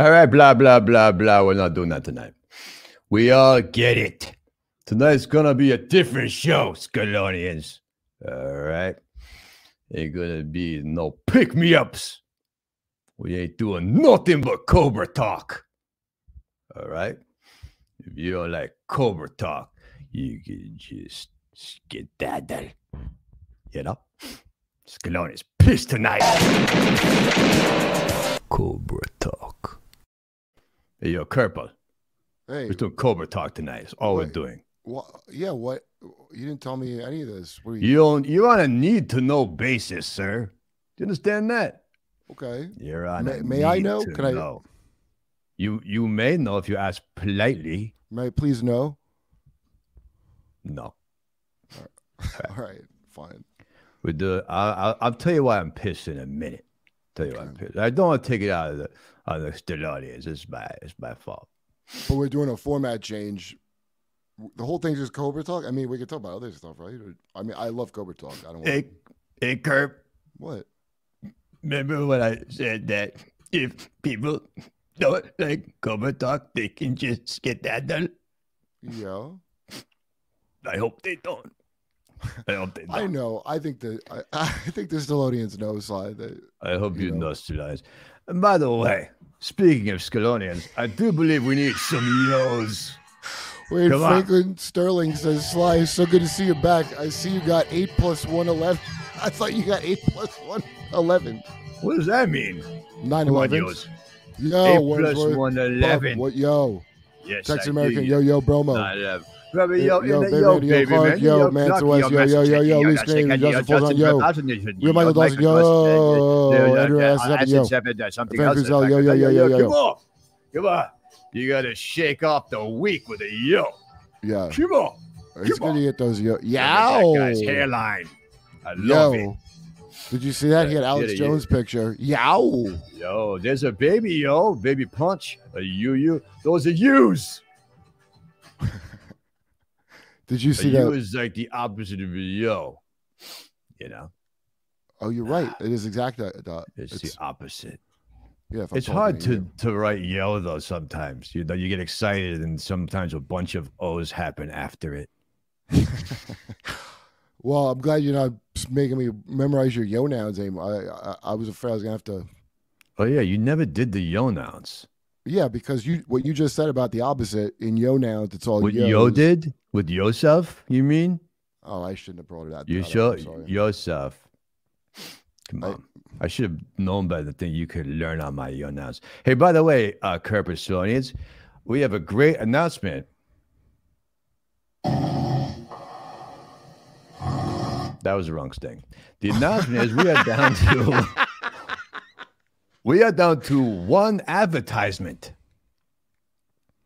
All right, blah, blah, blah, blah. We're not doing that tonight. We all get it. Tonight's going to be a different show, Scalonians. All right. Ain't going to be no pick-me-ups. We ain't doing nothing but Cobra Talk. All right. If you don't like Cobra Talk, you can just skedaddle. You know? Scalonians pissed tonight. Cobra Talk. Hey, yo, Kerpa. Hey. We're doing Cobra Talk tonight. That's all we're doing. Well, yeah, what? You didn't tell me any of this. What are you're on a need-to-know basis, sir. Do you understand that? Okay. You're on May I know? You may know if you ask politely. May I please know? No. All right, all right, fine. We do. I'll tell you why I'm pissed in a minute. Tell you why I'm pissed. I don't want to take it out of the Stalonians. It's my fault. But we're doing a format change. The whole thing's just Cobra Talk. I mean, we could talk about other stuff, right? I mean, I love Cobra Talk. I don't. Hey, Kurt. What? Remember when I said that if people don't like Cobra Talk, they can just get that done? Yeah. I hope they don't. I hope they don't. I know. I think the Scalonians know, Sly. I hope you know, Scalonians. And by the way, speaking of Scalonians, I do believe we need some yos. Wait, Franklin Sterling says, Sly, so good to see you back. I see you got 8 plus 1, 11. I thought you got 8 plus 1, 11. What does that mean? 9 11s. Yo, 8 plus 1, 11. What, yo? Yes, Texas American, yo, yo, bromo. 9-11. Come on. You got to shake off the week with a yo. Yeah. Come on. He's going to get those yo. Yeah. That guy's hairline. I love it. Did you see that? He had Alex Jones' picture. Yow. Yo, there's a baby yo, baby punch, a you. Those are yous. Did you see that? You is like the opposite of a yo, you know? Oh, you're right. It is exactly that. It's the opposite. Yeah, it's hard to write yo though sometimes. You know, you get excited and sometimes a bunch of O's happen after it. Well, I'm glad you're not making me memorize your yo nouns anymore. I was afraid I was going to have to. Oh, yeah. You never did the yo nouns. Yeah, because what you just said about the opposite in yo nouns, it's all what yos. Yo did with yourself, you mean? Oh, I shouldn't have brought it out. You should yourself. Come on, I should have known better the thing you could learn on my yo nouns. Hey, by the way, Kerpersonians, we have a great announcement. That was the wrong sting. The announcement is we are down to one advertisement.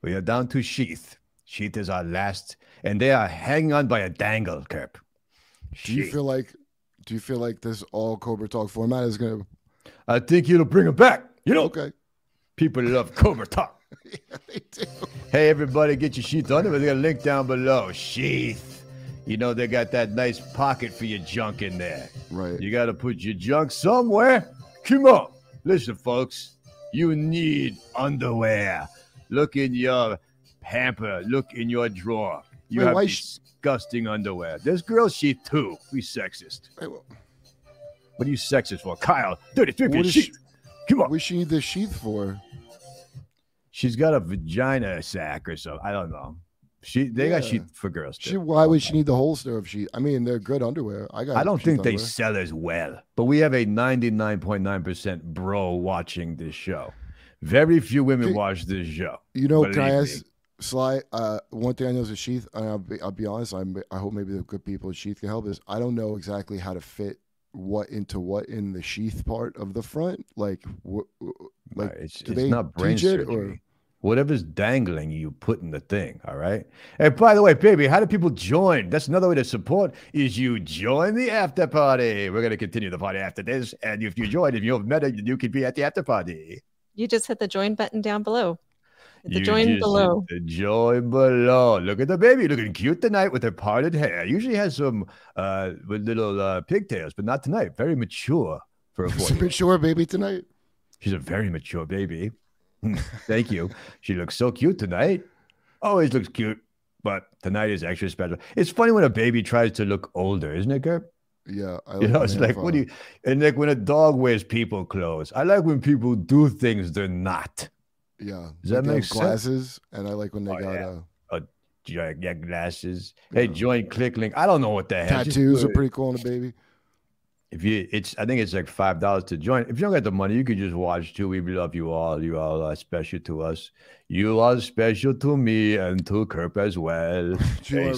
We are down to Sheath. Sheath is our last, and they are hanging on by a dangle, Kerp. Do you feel like this all Cobra Talk format is gonna? I think it'll bring them back. You know, okay. People love Cobra Talk. Yeah, they do. Hey, everybody, get your Sheath on it. There's a link down below. Sheath. You know, they got that nice pocket for your junk in there. Right. You got to put your junk somewhere. Come on. Listen, folks, you need underwear. Look in your hamper. Look in your drawer. You have disgusting underwear. There's girl Sheath too. We sexist. Wait, what are you sexist for? Kyle, 33 Sheath. Come on. What does she need the Sheath for? She's got a vagina sack or something. I don't know. They got Sheath for girls. Why would she need the holster of Sheath? I mean, they're good underwear. I don't think they sell as well, but we have a 99.9% bro watching this show. Very few women watch this show. You know, can I ask Sly? One thing I know is a Sheath, and I'll be honest. I hope maybe the good people at Sheath can help us. I don't know exactly how to fit what into what in the Sheath part of the front. Like it's not brain surgery. Whatever's dangling, you put in the thing, all right? And by the way, baby, how do people join? That's another way to support is you join the after party. We're going to continue the party after this. And if you join, if you have met her, you could be at the after party. You just hit the join button down below. The join below. The join below. Look at the baby looking cute tonight with her parted hair. Usually has some little pigtails, but not tonight. Very mature for a boy. She's a mature baby tonight. She's a very mature baby. Thank you. She looks so cute tonight. Always looks cute, but tonight is extra special. It's funny when a baby tries to look older, isn't it, Kurt? Yeah. It's like, what do you, and like when a dog wears people clothes, I like when people do things they're not. Yeah. Does that make sense? Glasses, and I like when they glasses. Yeah. Hey, joint click link. I don't know what the hell. Tattoos are pretty cool on a baby. If you, I think it's like $5 to join. If you don't got the money, you could just watch too. We love you all. You all are special to us. You are special to me and to Kurt as well. Hey,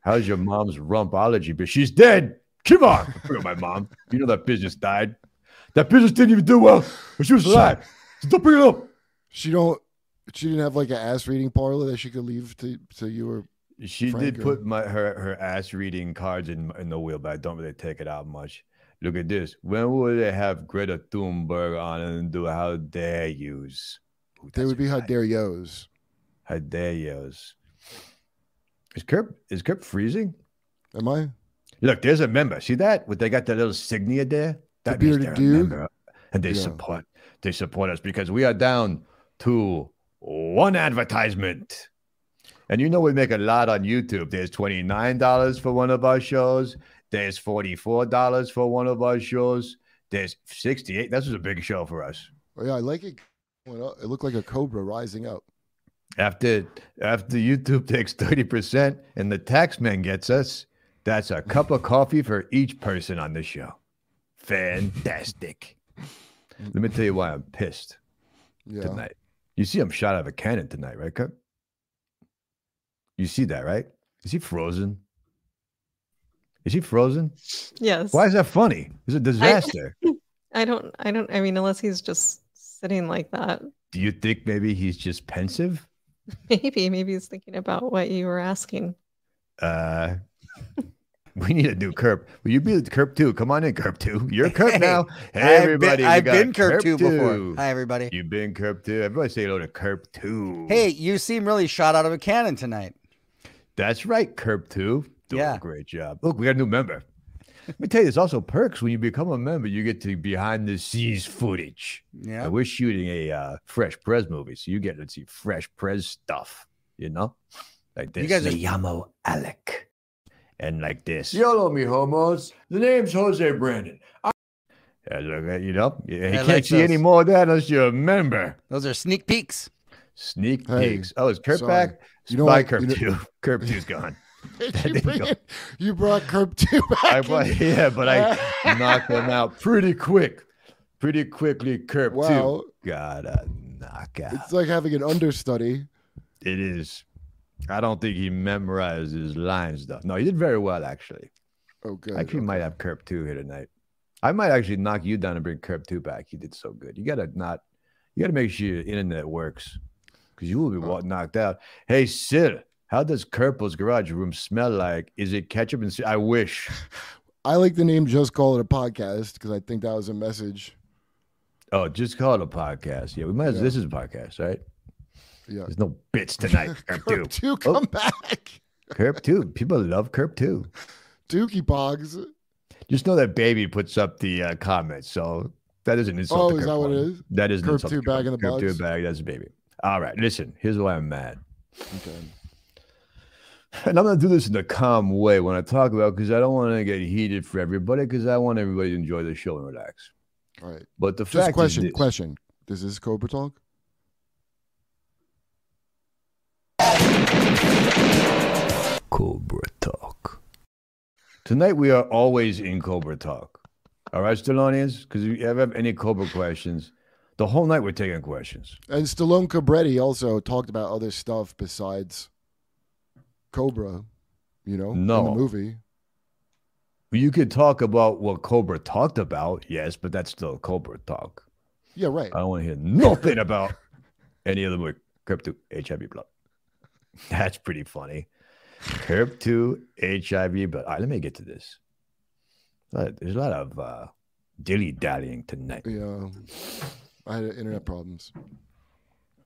how's your mom's rumpology? But she's dead. Come on, I forgot my mom. You know that business died. That business didn't even do well when she was alive. So don't bring it up. She didn't have like an ass reading parlor that she could leave to you or. She did put her ass reading cards in the wheel, but I don't really take it out much. Look at this. When would they have Greta Thunberg on and do how dare yous? Ooh, they would be how dare yos. How dare yos. Is Kurt freezing? Am I? Look, there's a member. See that? What they got that little signia there? That means they're a member. And they support us because we are down to one advertisement. And you know we make a lot on YouTube. There's $29 for one of our shows. There's $44 for one of our shows. There's $68. This was a big show for us. Oh, yeah, I like it. It looked like a cobra rising up. After YouTube takes 30% and the tax man gets us, that's a cup of coffee for each person on the show. Fantastic. Let me tell you why I'm pissed tonight. You see I'm shot out of a cannon tonight, right, Kurt? You see that, right? Is he frozen? Is he frozen? Yes. Why is that funny? It's a disaster. I mean, unless he's just sitting like that. Do you think maybe he's just pensive? Maybe he's thinking about what you were asking. We need a new Kerp. Will you be the Kerp 2? Come on in, Kerp 2. You're Kerp now. Hey, everybody. I've been Kerp 2 before. Hi, everybody. You've been Kerp 2. Everybody say hello to Kerp 2. Hey, you seem really shot out of a cannon tonight. That's right, Kerp 2. Doing a great job. Look, we got a new member. Let me tell you, there's also perks. When you become a member, you get to behind-the-scenes footage. Yeah, we're shooting a Fresh Prez movie, so you get to see Fresh Prez stuff, you know? Like this. You guys are Yamo Alec. And like this. Yolo, me homos. The name's Jose Brandon. You know, you can't see any more of that unless you're a member. Those are sneak peeks. Sneak peeks. Oh, is Kurt back? Bye, Kurt 2. Kurt 2's gone. You brought Kurt 2 back. Yeah, but I knocked him out pretty quick. Pretty quickly, Kurt 2 got a knockout. It's like having an understudy. It is. I don't think he memorized his lines, though. No, he did very well, actually. Okay. Might have Kerp 2 here tonight. I might actually knock you down and bring Kerp 2 back. He did so good. You gotta make sure your internet works because you will be knocked out. Hey, Sid, how does Kerple's garage room smell like? Is it ketchup and I wish. I like the name Just Call It a Podcast because I think that was a message. Oh, Just Call It a Podcast. Yeah, we might. This is a podcast, right? Yeah. There's no bitch tonight. Kerp 2, come back. Kerp 2. People love Kerp 2. Dookie Bogs. Just know that baby puts up the comments. So that is an insult. Oh, is that what it is? That is an insult. Kerp 2 bag in the box. Kerp 2 bag. That's a baby. All right. Listen, here's why I'm mad. Okay. And I'm going to do this in a calm way when I talk about because I don't want to get heated for everybody because I want everybody to enjoy the show and relax. All right. But the fact is this. Question. This is Cobra Talk? Cobra Talk. Tonight we are always in Cobra Talk. All right, Scalonians? Because if you ever have any Cobra questions, the whole night we're taking questions. And Stallone Cabretti also talked about other stuff besides Cobra, you know, in the movie. You could talk about what Cobra talked about, yes, but that's still Cobra Talk. Yeah, right. I don't want to hear nothing about any other movie. Crypto, HIV blood. That's pretty funny. Kerp 2, HIV, but all right, let me get to this. There's a lot of dilly-dallying tonight. Yeah, I had internet problems.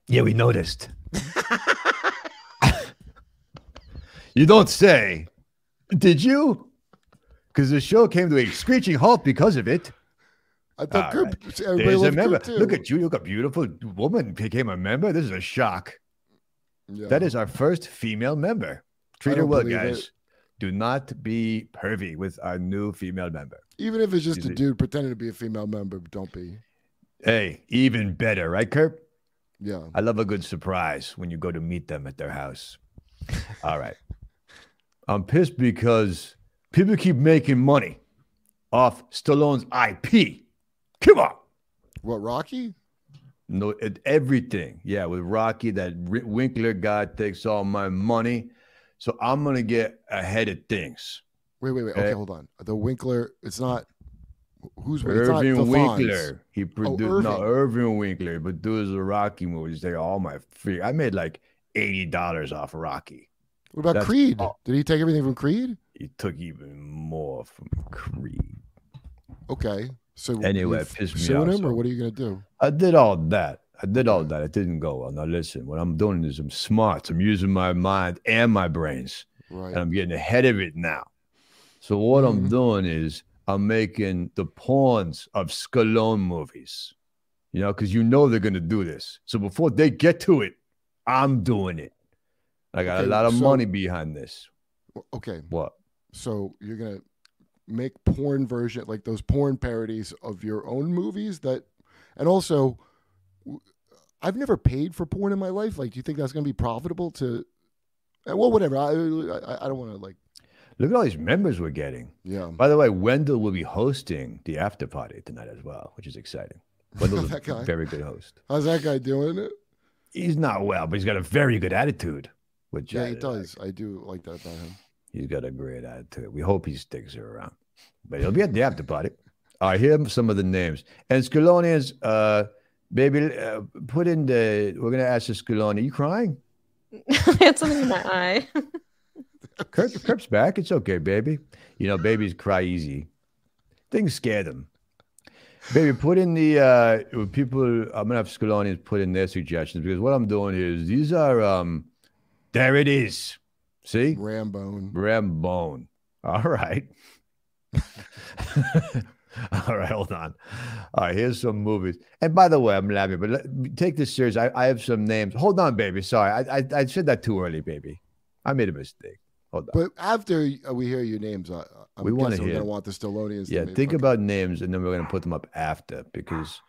Yeah, we noticed. You don't say. Did you? Because the show came to a screeching halt because of it. I thought Kurt, everybody loved a member. Kurt too. Look at you. You look a beautiful woman became a member. This is a shock. Yeah. That is our first female member. Treat her well, guys. Do not be pervy with our new female member. Even if it's just a dude pretending to be a female member, don't be. Hey, even better, right, Kurt? Yeah. I love a good surprise when you go to meet them at their house. All right. I'm pissed because people keep making money off Stallone's IP. Come on. What, Rocky? No, everything. Yeah, with Rocky, that Winkler guy takes all my money. So I'm going to get ahead of things. Wait. Okay, hold on. The Winkler, it's not... Who's Irving Winkler? He produced Irving Winkler, but does the Rocky movies? They all my free. I made like $80 off Rocky. What about Creed? Did he take everything from Creed? He took even more from Creed. Okay, so anyway, pissed me off. Or what are you gonna do? I did all that. It didn't go well. Now listen, what I'm doing is I'm smart. I'm using my mind and my brains, right? And I'm getting ahead of it now. So what I'm doing is, I'm making the pawns of Stallone movies, you know, because you know they're going to do this. So before they get to it, I'm doing it. I got a lot of money behind this. Okay. What? So you're going to make porn version, like those porn parodies of your own movies that, and also I've never paid for porn in my life. Like, do you think that's going to be profitable to, well, whatever. I don't want to like. Look at all these members we're getting. Yeah. By the way, Wendell will be hosting the after party tonight as well, which is exciting. Wendell's a very good host. How's that guy doing it? He's not well, but he's got a very good attitude. Which yeah, he does. Like. I do like that about him. He's got a great attitude. We hope he sticks around. But he'll be at the after party. I hear some of the names. And Scalonians, baby, put in the, we're going to ask the Scaloni, are you crying? I had something in my eye. Kurt's back. It's okay, baby. You know, babies cry easy. Things scare them. Baby, put in the people. I'm going to have Scalonians put in their suggestions because what I'm doing is these are, there it is. See? Rambone. All right. All right, hold on. All right, here's some movies. And by the way, I'm laughing, but take this serious. I have some names. Hold on, baby. Sorry. I said that too early, baby. I made a mistake. Hold on. But after we hear your names, we want to hear. We're going to want the Stallonians. Yeah, think about names, and then we're going to put them up after because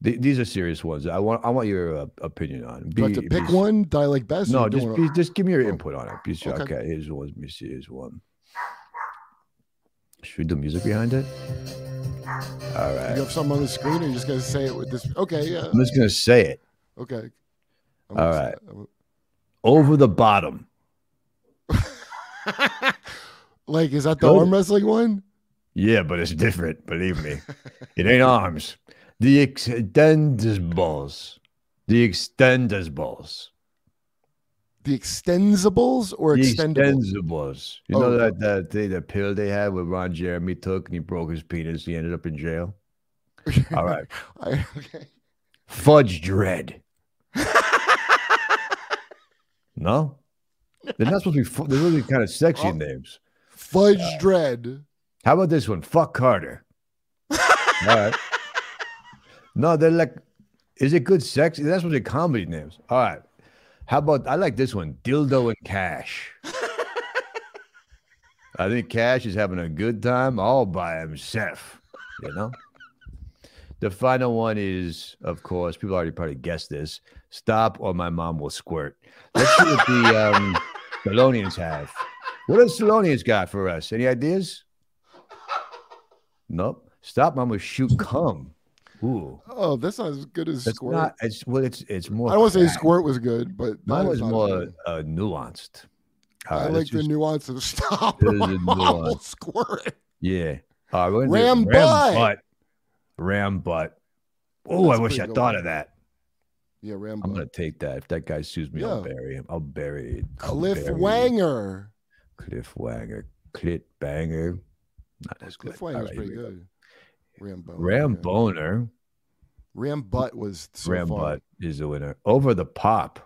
these are serious ones. I want your opinion on. Do you have to pick one? Die like best. No, just give me your input on it. Okay, here's one. Let me see. Here's one. Should we do music behind it? All right. You have something on the screen, or you're just going to say it with this? Okay, yeah. I'm just going to say it. Okay. All right. Over the bottom. Like, is that the arm wrestling one? Yeah, but it's different. Believe me, it ain't arms. The extendables. The extendables. The extendables or extendables? Extendables. You know that thing, that pill they had with Ron Jeremy took and he broke his penis. He ended up in jail. All right. Okay. Fudge Dread. No? They're not supposed to be. They're really kind of sexy names. Fudge Dread. How about this one? Fuck Carter. All right. No, they're like, is it good sex? That's what they're comedy names. All right. How about, I like this one, Dildo and Cash. I think Cash is having a good time all by himself. You know? The final one is, of course, people already probably guessed this. Stop or My Mom Will Squirt. Let's see what the Stallonians have. What does Stallonians got for us? Any ideas? Nope. Stop, Mama, Shoot, Cum. Ooh. Oh, that's not as good as Squirt. It's more. I don't want to say Squirt was good, but mine was more nuanced. I like the nuance of Stop or My Mom Will Squirt. Yeah. Ram butt. Ram butt. Oh, I wish I thought of that. Yeah, Ram butt. I'm gonna take that. If that guy sues me, I'll bury him. I'll bury it. Cliff Wanger. Clit banger. Not as good. Cliff Wanger's pretty good. Ramboner. Ram butt was so Ram far. Butt is the winner. Over the pop.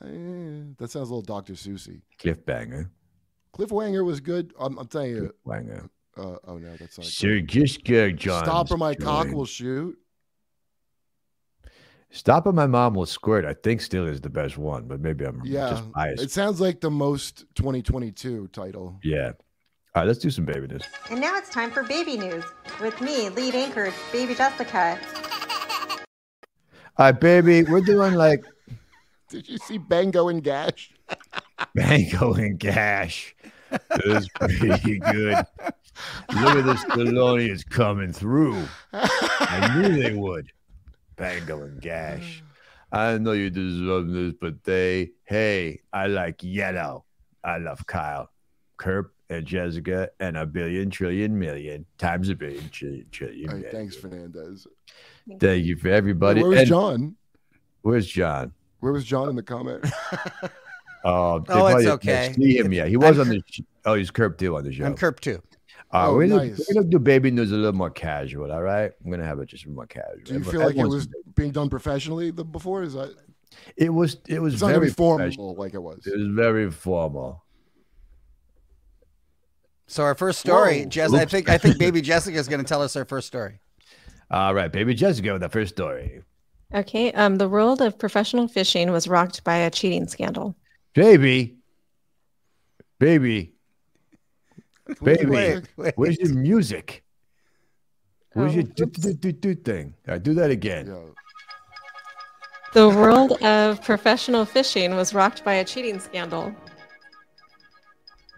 That sounds a little Dr. Seuss-y. Cliff banger. Cliff Wanger was good. I'm telling you. Cliff Wanger. Oh no, that's not. Sir, just go, John. Stop or my cock will shoot. Stop or my mom will squirt. I think still is the best one, but maybe I'm just biased. It sounds like the most 2022 title. Yeah. All right, let's do some baby news. And now it's time for baby news with me, lead anchor, Baby Jessica. All right, baby, we're doing like. Did you see Bango and Gash? Bango and Gash. It was pretty good. Look at this, Scalonians coming through. I knew they would. Bango and Gash. I know you deserve this, but they, hey, I like yellow. I love Kyle, Kurt, and Jessica, and a billion, trillion, million times a billion, trillion, trillion. Right, thanks, Fernandez. Thank you for everybody. Where was John? Where's John? Where was John in the comment? Oh, it's okay. See him, yeah. He was on the. Oh, he's Curb 2 on the show. I'm Curb 2. Oh, nice. We're gonna do baby news a little more casual. All right, I'm gonna have it just more casual. Do you feel like it was being done professionally before? Is that? It was. It was very formal, like it was. It was very formal. So our first story, Jess. Oops. I think Baby Jessica is gonna tell us our first story. All right, Baby Jessica with the first story. Okay. The world of professional fishing was rocked by a cheating scandal. Baby, where's your music? Where's your do thing? All right, do that again. Yeah. The world of professional fishing was rocked by a cheating scandal.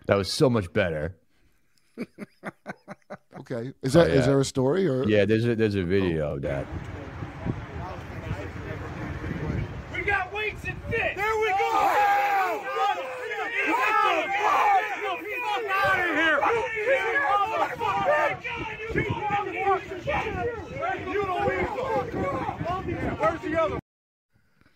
That was so much better. Okay, is there a story or? Yeah, there's a video of that. We got weights and fish. There we go.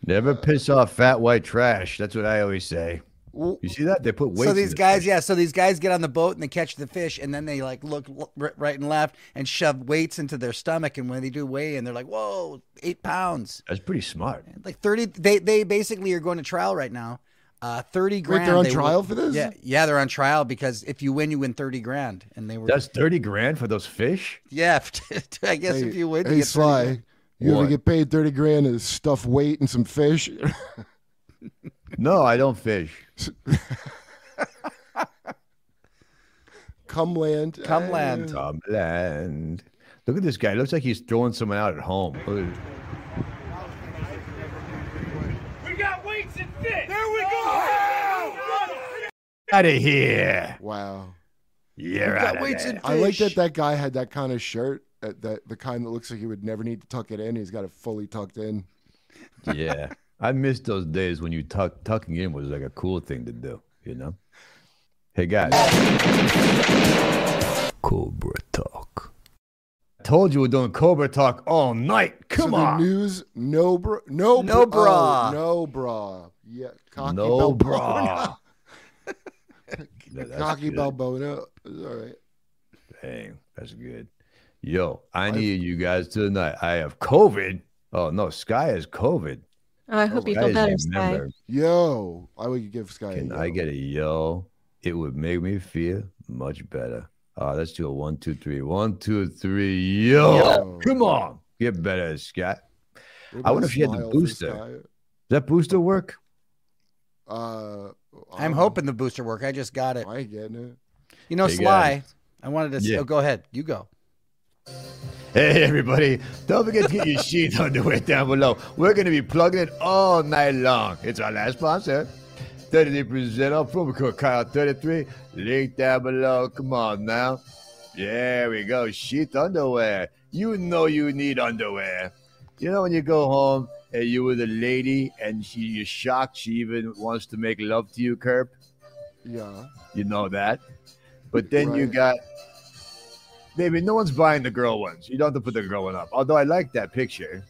Never piss off fat white trash. That's what I always say. You see that? They put weights. So these guys, so these guys get on the boat and they catch the fish, and then they like look right and left and shove weights into their stomach. And when they do weigh in, they're like, "Whoa, 8 pounds." That's pretty smart. Like 30. They basically are going to trial right now. 30 grand. Wait, they're on trial for this? Yeah, yeah, they're on trial because if you win, you win 30 grand, and they were. That's 30 grand for those fish. Yeah, I guess if you win, hey, you get Sly, you only get paid 30 grand to stuff weight and some fish. No, I don't fish. Come land. Look at this guy. It looks like he's throwing someone out at home. We got weights and fish. There we go. Out of here. Wow. Yeah, right. I like that guy had that kind of shirt, the kind that looks like he would never need to tuck it in. He's got it fully tucked in. Yeah. I miss those days when you tucking in was like a cool thing to do, you know? Hey, guys. Cobra Talk. I told you we're doing Cobra Talk all night. Come on. The news, no bra. Oh, no bra. Yeah, cocky no Balboa. No, cocky good. Balboa. It's all right. Dang, that's good. Yo, I need you guys tonight. I have COVID. Oh, no, Sky has COVID. Oh, I hope you feel better, Sky. Yo, I would give Sky. Can I get a yo? It would make me feel much better. Let's do a 1, 2, 3. 1, 2, 3. Yo, come on, get better, Sky. I wonder if she had the booster. Does that booster work? I'm hoping the booster work. I just got it. I ain't getting it. You know, Sly. I wanted to. Yeah. Oh, go ahead. You go. Hey everybody, don't forget to get your Sheath underwear down below. We're going to be plugging it all night long. It's our last sponsor. 33% off promo code Kyle33. Link down below. Come on now. There we go. Sheath underwear. You know you need underwear. You know when you go home and you were the lady and you're shocked she even wants to make love to you, Kerp? Yeah. You know that. But then you got... Baby, no one's buying the girl ones. You don't have to put the girl one up. Although I like that picture.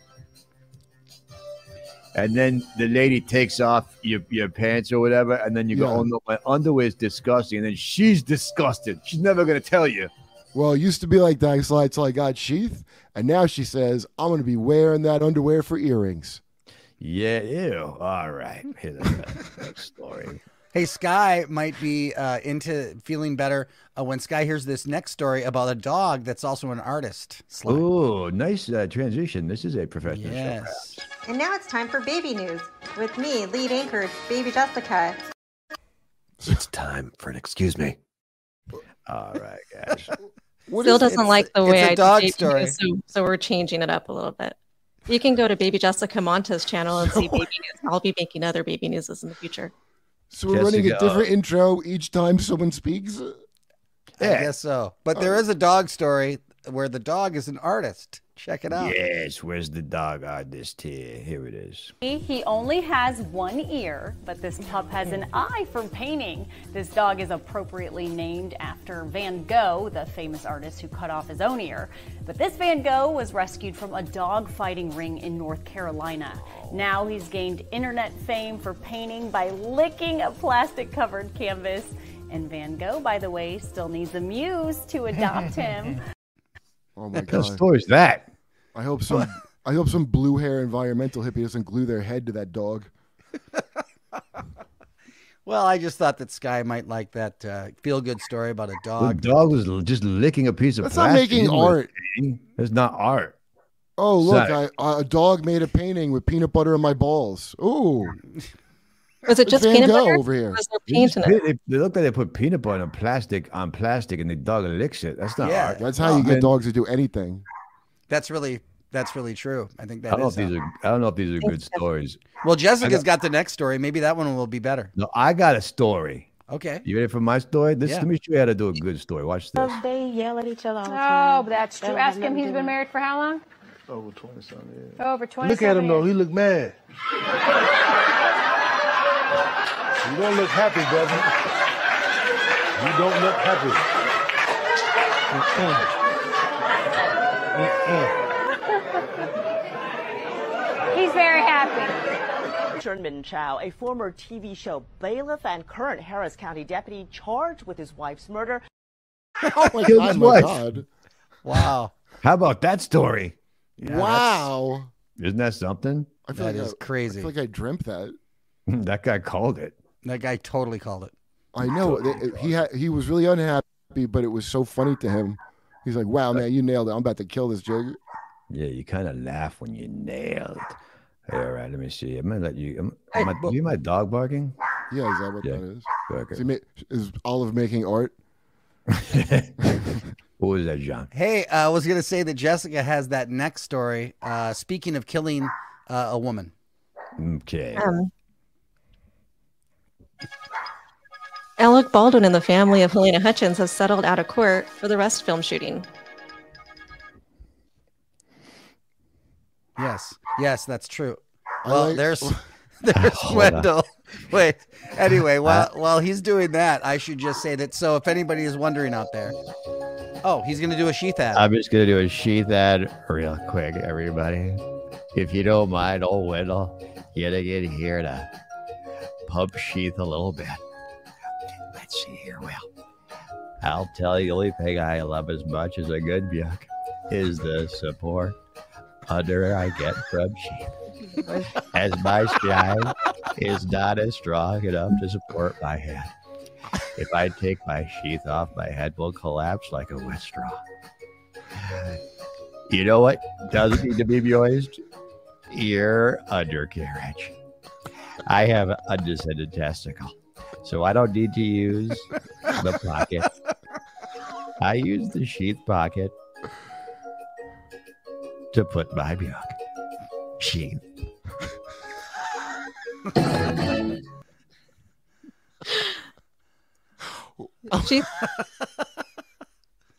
And then the lady takes off your pants or whatever, and then you go, oh, no, my underwear is disgusting. And then she's disgusted. She's never going to tell you. Well, it used to be like that slide till I got Sheath. And now she says, I'm going to be wearing that underwear for earrings. Yeah, ew. All right. Here's the story. Hey, Sky might be into feeling better when Sky hears this next story about a dog that's also an artist. Slime. Ooh, nice transition. This is a professional yes. show. And now it's time for baby news with me, lead anchor, Baby Jessica. It's time for an excuse me. All right, guys. Phil doesn't like the way I dog story. News, so we're changing it up a little bit. You can go to Baby Jessica Montes' channel and see baby news. I'll be making other baby newses in the future. So we're running a different intro each time someone speaks? Yeah. I guess so. But there is a dog story where the dog is an artist. Check it out. Yes, where's the dog artist here? Here it is. He only has one ear, but this pup has an eye for painting. This dog is appropriately named after Van Gogh, the famous artist who cut off his own ear. But this Van Gogh was rescued from a dog fighting ring in North Carolina. Now he's gained internet fame for painting by licking a plastic-covered canvas. And Van Gogh, by the way, still needs a muse to adopt him. Oh my God! What story is that? I hope some. I hope some blue hair environmental hippie doesn't glue their head to that dog. Well, I just thought that Sky might like that feel good story about a dog. The dog was just licking a piece of. That's plastic. Not making art. It's not art. Oh look! A dog made a painting with peanut butter on my balls. Ooh. Was it just peanut butter over here? Was there paint in it? They look like they put peanut butter on plastic, and the dog licks it. That's not art. That's how you get dogs to do anything. That's really true. I think that is. I don't know if these are good stories. Well, Jessica's got the next story. Maybe that one will be better. No, I got a story. Okay. You ready for my story? This let me show you how to do a good story. Watch this. They yell at each other. Oh, but that's true. Ask him. He's been married for how long? Over 20-something years. Over 20. Look at him though. He look mad. You don't look happy, brother. You don't look happy. He's very happy. Sherman Chow, a former TV show bailiff and current Harris County deputy, charged with his wife's murder. Oh my God! My God. Wow. How about that story? Yeah, wow. Isn't that something? I feel that like is crazy. I feel like I dreamt that. That guy called it. That guy totally called it. I know. Totally he was really unhappy, but it was so funny to him. He's like, wow, man, you nailed it. I'm about to kill this jig. Yeah, you kind of laugh when you nailed. Hey, all right, let me see. I'm going to let you. Do you my dog barking? Yeah, is that what that is? Okay. Is Olive making art? What was that, John? Hey, I was going to say that Jessica has that next story. Speaking of killing a woman. Okay. Alec Baldwin and the family of Halyna Hutchins have settled out of court for the Rust film shooting. Yes, that's true. Well, there's Wendell. Wait. Anyway, while he's doing that, I should just say that. So, if anybody is wondering out there, oh, he's gonna do a Sheath ad. I'm just gonna do a Sheath ad real quick, everybody. If you don't mind, old Wendell, you're gonna get here to pump Sheath a little bit. Let's see here. Well, I'll tell you, the only thing I love as much as a good buck is the support under I get from Sheath, as my stride is not as strong enough to support my head. If I take my sheath off, my head will collapse like a wet straw. You know what doesn't need to be moist? Your undercarriage. I have an undescended testicle, so I don't need to use the pocket. I use the sheath pocket to put my milk. Sheath.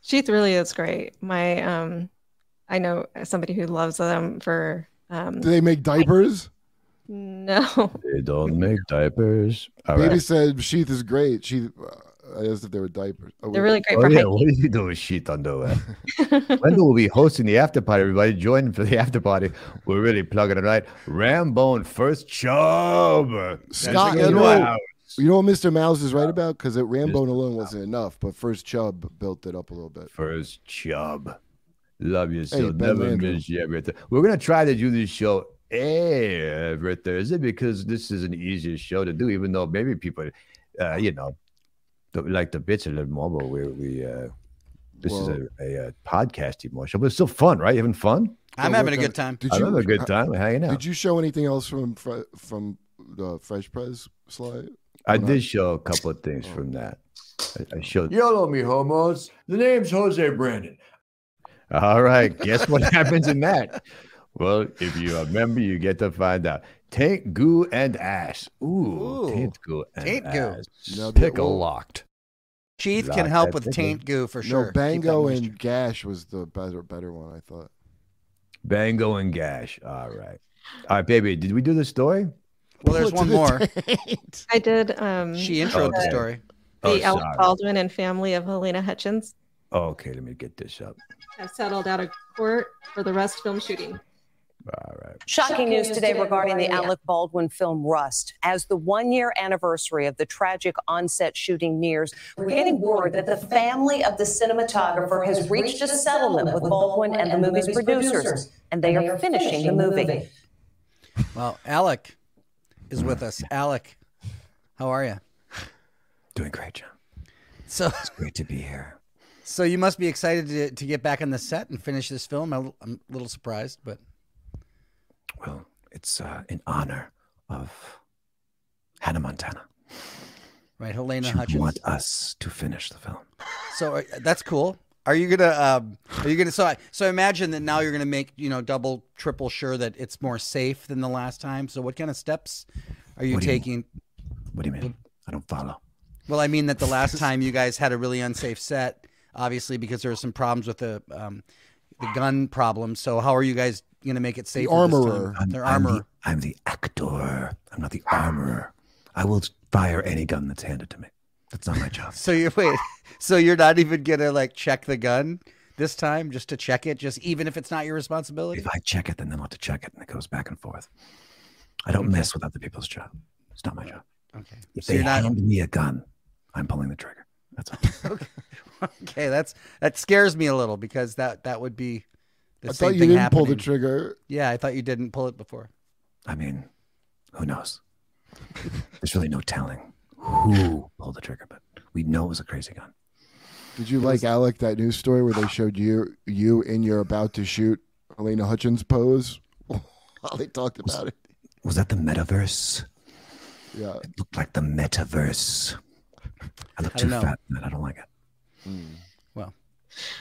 Sheath really is great. My I know somebody who loves them for do they make diapers? No, they don't make diapers. All Baby right. said Sheath is great. She I asked if they were diapers. Oh, they're really great for hiking. What did you do with Sheath underwear? Wendell will be hosting the after party. Everybody join for the after party. We're really plugging it right. Rambone first job. Scott, you know what Mr. Mouse is right about? Because Rambone alone wasn't enough, but First Chubb built it up a little bit. First Chubb. Love yourself. Hey, never miss you everything. We're going to try to do this show every Thursday because this is an easier show to do, even though maybe people you know, like the bits a little more, but this is a podcasty more show, but it's still fun, right? You having fun? I'm having a good time. I'm having a good time hanging out. Did you show anything else from the Fresh Prez slide? I did show a couple of things from that. I showed. Yellow me homos. The name's Jose Brandon. All right. Guess what happens in that? Well, if you are a member, you get to find out. Taint, goo, and ass. Ooh. Taint, goo, and ass. No, pickle locked. Sheath can help with taint goo for sure. No, Bango and Gash was the better one, I thought. Bango and Gash. All right. All right, baby. Did we do the story? Well, there's one more. I did. She introed the story. The Alec Baldwin and family of Halyna Hutchins. Okay, let me get this up. Have settled out of court for the Rust film shooting. All right. Shocking news today regarding the Alec Baldwin film Rust. As the one-year anniversary of the tragic on-set shooting nears, we're getting word that the family of the cinematographer has reached a settlement with Baldwin and the movie's producers, and they are finishing the movie. Well, Alec is with us. Alec, how are you? Doing great, John. So it's great to be here. So you must be excited to get back on the set and finish this film. I'm a little surprised, but well, it's in honor of Hannah Montana. Right, Halyna Hutchins. She wants us to finish the film. So that's cool. Are you gonna? Are you gonna? So I imagine that now you're gonna make double, triple sure that it's more safe than the last time. So what kind of steps are you taking? What do you mean? I don't follow. Well, I mean that the last time you guys had a really unsafe set, obviously, because there were some problems with the gun problem. So how are you guys going to make it safe? The armorer. I'm the actor. I'm not the armorer. I will fire any gun that's handed to me. That's not my job. So you're not even going to like check the gun this time just to check it, just even if it's not your responsibility? If I check it, then they'll have to check it, and it goes back and forth. I don't mess with other people's job. It's not my job. Okay. If they hand me a gun, I'm pulling the trigger. That's all. Okay, that scares me a little because that would be the same thing happening. I thought you didn't pull the trigger. Yeah, I thought you didn't pull it before. I mean, who knows? There's really no telling who pulled the trigger, but we know it was a crazy gun. Did you like, Alec, that news story where they showed you in your about to shoot Halyna Hutchins pose? While they talked about it. Was that the metaverse? Yeah. It looked like the metaverse. I look too fat, man. I don't like it. Mm. Well,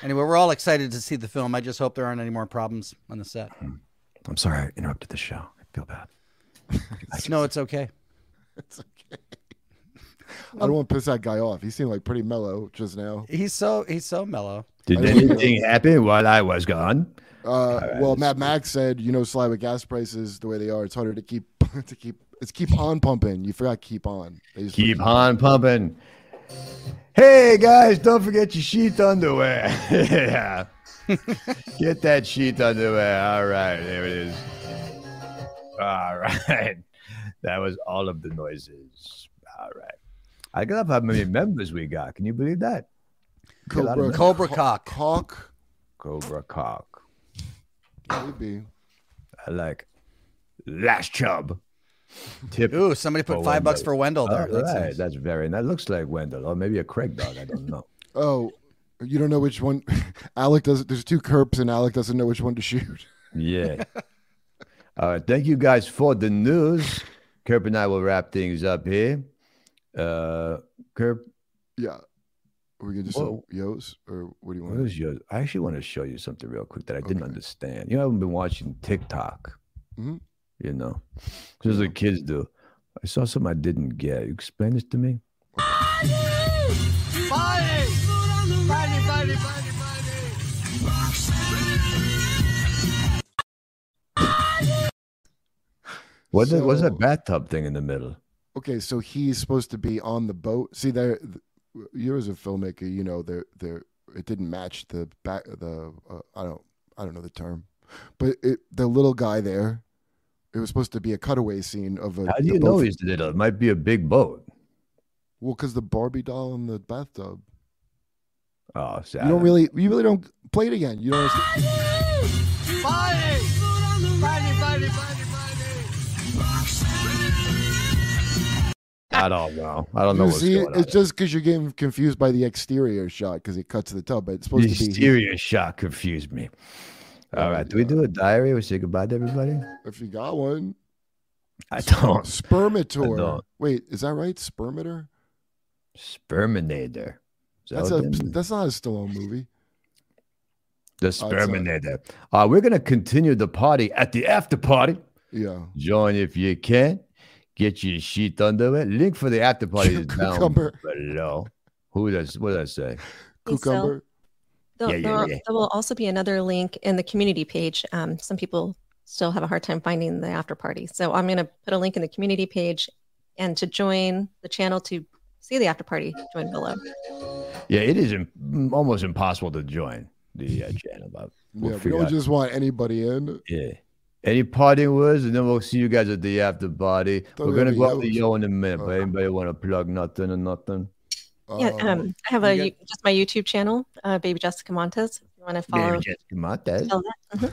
anyway, we're all excited to see the film. I just hope there aren't any more problems on the set. I'm sorry I interrupted the show. I feel bad. No, it's okay. It's okay. I don't want to piss that guy off. He seemed like pretty mellow just now. He's so mellow. Did anything happen while I was gone? Right. Well, Mad Max said, Sly, with gas prices the way they are, it's harder to keep It's keep on pumping. You forgot keep on. Keep on pumping. Hey, guys, don't forget your sheath underwear. Yeah. Get that sheath underwear. All right. There it is. All right. That was all of the noises. All right. I got up how many members we got. Can you believe that? Cobra Cock. Maybe. I like last chub. Tip. Ooh, somebody put $5 for Wendell there. Right. That's very nice. That looks like Wendell or maybe a Craig dog. I don't know. Oh, you don't know which one? Alec doesn't. There's two Kerps and Alec doesn't know which one to shoot. Yeah. All right. Thank you guys for the news. Kerp and I will wrap things up here. Kerp. Yeah. Are we going to do yo's or what do you want? What is yo's? I actually want to show you something real quick that I didn't understand. I haven't been watching TikTok. Mm-hmm. Just like kids do. I saw something I didn't get. You explain this to me. What's that bathtub thing in the middle? Okay, so he's supposed to be on the boat. See, there, you as a filmmaker, it didn't match the back. I don't know the term, but the little guy there. It was supposed to be a cutaway scene of a. How do you know he's the little? It might be a big boat. Well, because the Barbie doll in the bathtub. Oh, sad. You really don't play it again. You don't. Body. I don't know. I don't know what's going on. It's just because you're getting confused by the exterior shot because it cuts the tub, but it's supposed to be... The exterior shot confused me. All right. Do we do a diary? We say goodbye to everybody? If you got one. I don't. Spermator. I don't. Wait, is that right? Spermator? Sperminator. That's not a Stallone movie. The Sperminator. We're going to continue the party at the after party. Yeah. Join if you can. Get your sheath under it. Link for the after party is down below. What did I say? Cucumber. So, there will also be another link in the community page. Some people still have a hard time finding the after party. So I'm going to put a link in the community page, and to join the channel to see the after party, join below. Yeah, it is almost impossible to join the channel. But we don't just want anybody in. Yeah. Any parting words, and then we'll see you guys at the after party. We're gonna go up to yo in a minute, but anybody want to plug nothing or nothing? Yeah, I have just my YouTube channel, Baby Jessica Montes. If you want to follow, Baby Jessica Montes.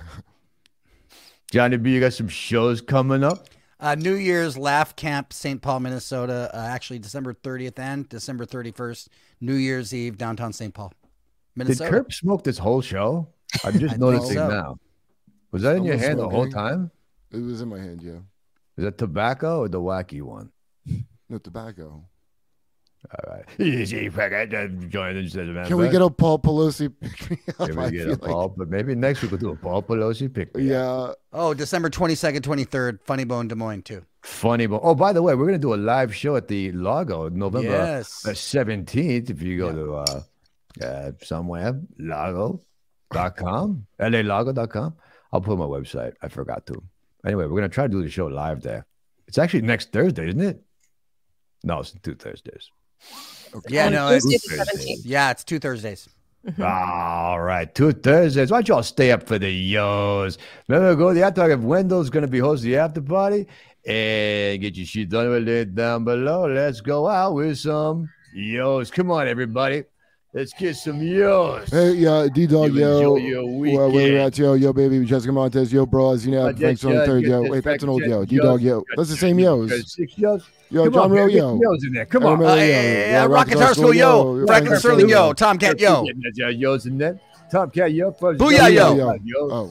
Johnny B, you got some shows coming up. New Year's Laugh Camp, St. Paul, Minnesota. Actually, December 30th and December 31st, New Year's Eve, downtown St. Paul, Minnesota. Did Kurt smoke this whole show? I'm just noticing now. Was that in your hand the whole time? It was in my hand, yeah. Is that tobacco or the wacky one? No, tobacco. All right. Can we get a Paul Pelosi pick me up? Can we get a Paul, but maybe next week we'll do a Paul Pelosi pick me up. Oh, December 22nd, 23rd, Funny Bone, Des Moines, too. Funny Bone. Oh, by the way, we're going to do a live show at the Lago November 17th. If you go to somewhere, Lago. .com, LALago.com. I'll put my website. I forgot to. Anyway, we're going to try to do the show live there. It's actually next Thursday, isn't it? No, it's 2 Thursdays. Okay. Yeah, no, it's 2 Thursdays. All right, 2 Thursdays. Why don't y'all stay up for the yo's? Remember, go to the after party. Wendell's going to be hosting the after party. And get your shit done with it down below. Let's go out with some yo's. Come on, everybody. Let's get some yo's. Hey, D-Dog, yo. Where at, yo? Yo, Baby Jessica Montes, yo, bros. You know, thanks on the third, yo. Wait, that's an old yo. D-Dog, yo. That's the same yo's. 6 yo's? Yo, John Rowe, yo. Yo's in there. Come on. Yeah, Rocket Star School, yo. Franklin Sterling, yo. Tomcat, yo. Yo's in there. Tomcat, yo. Booyah, yo.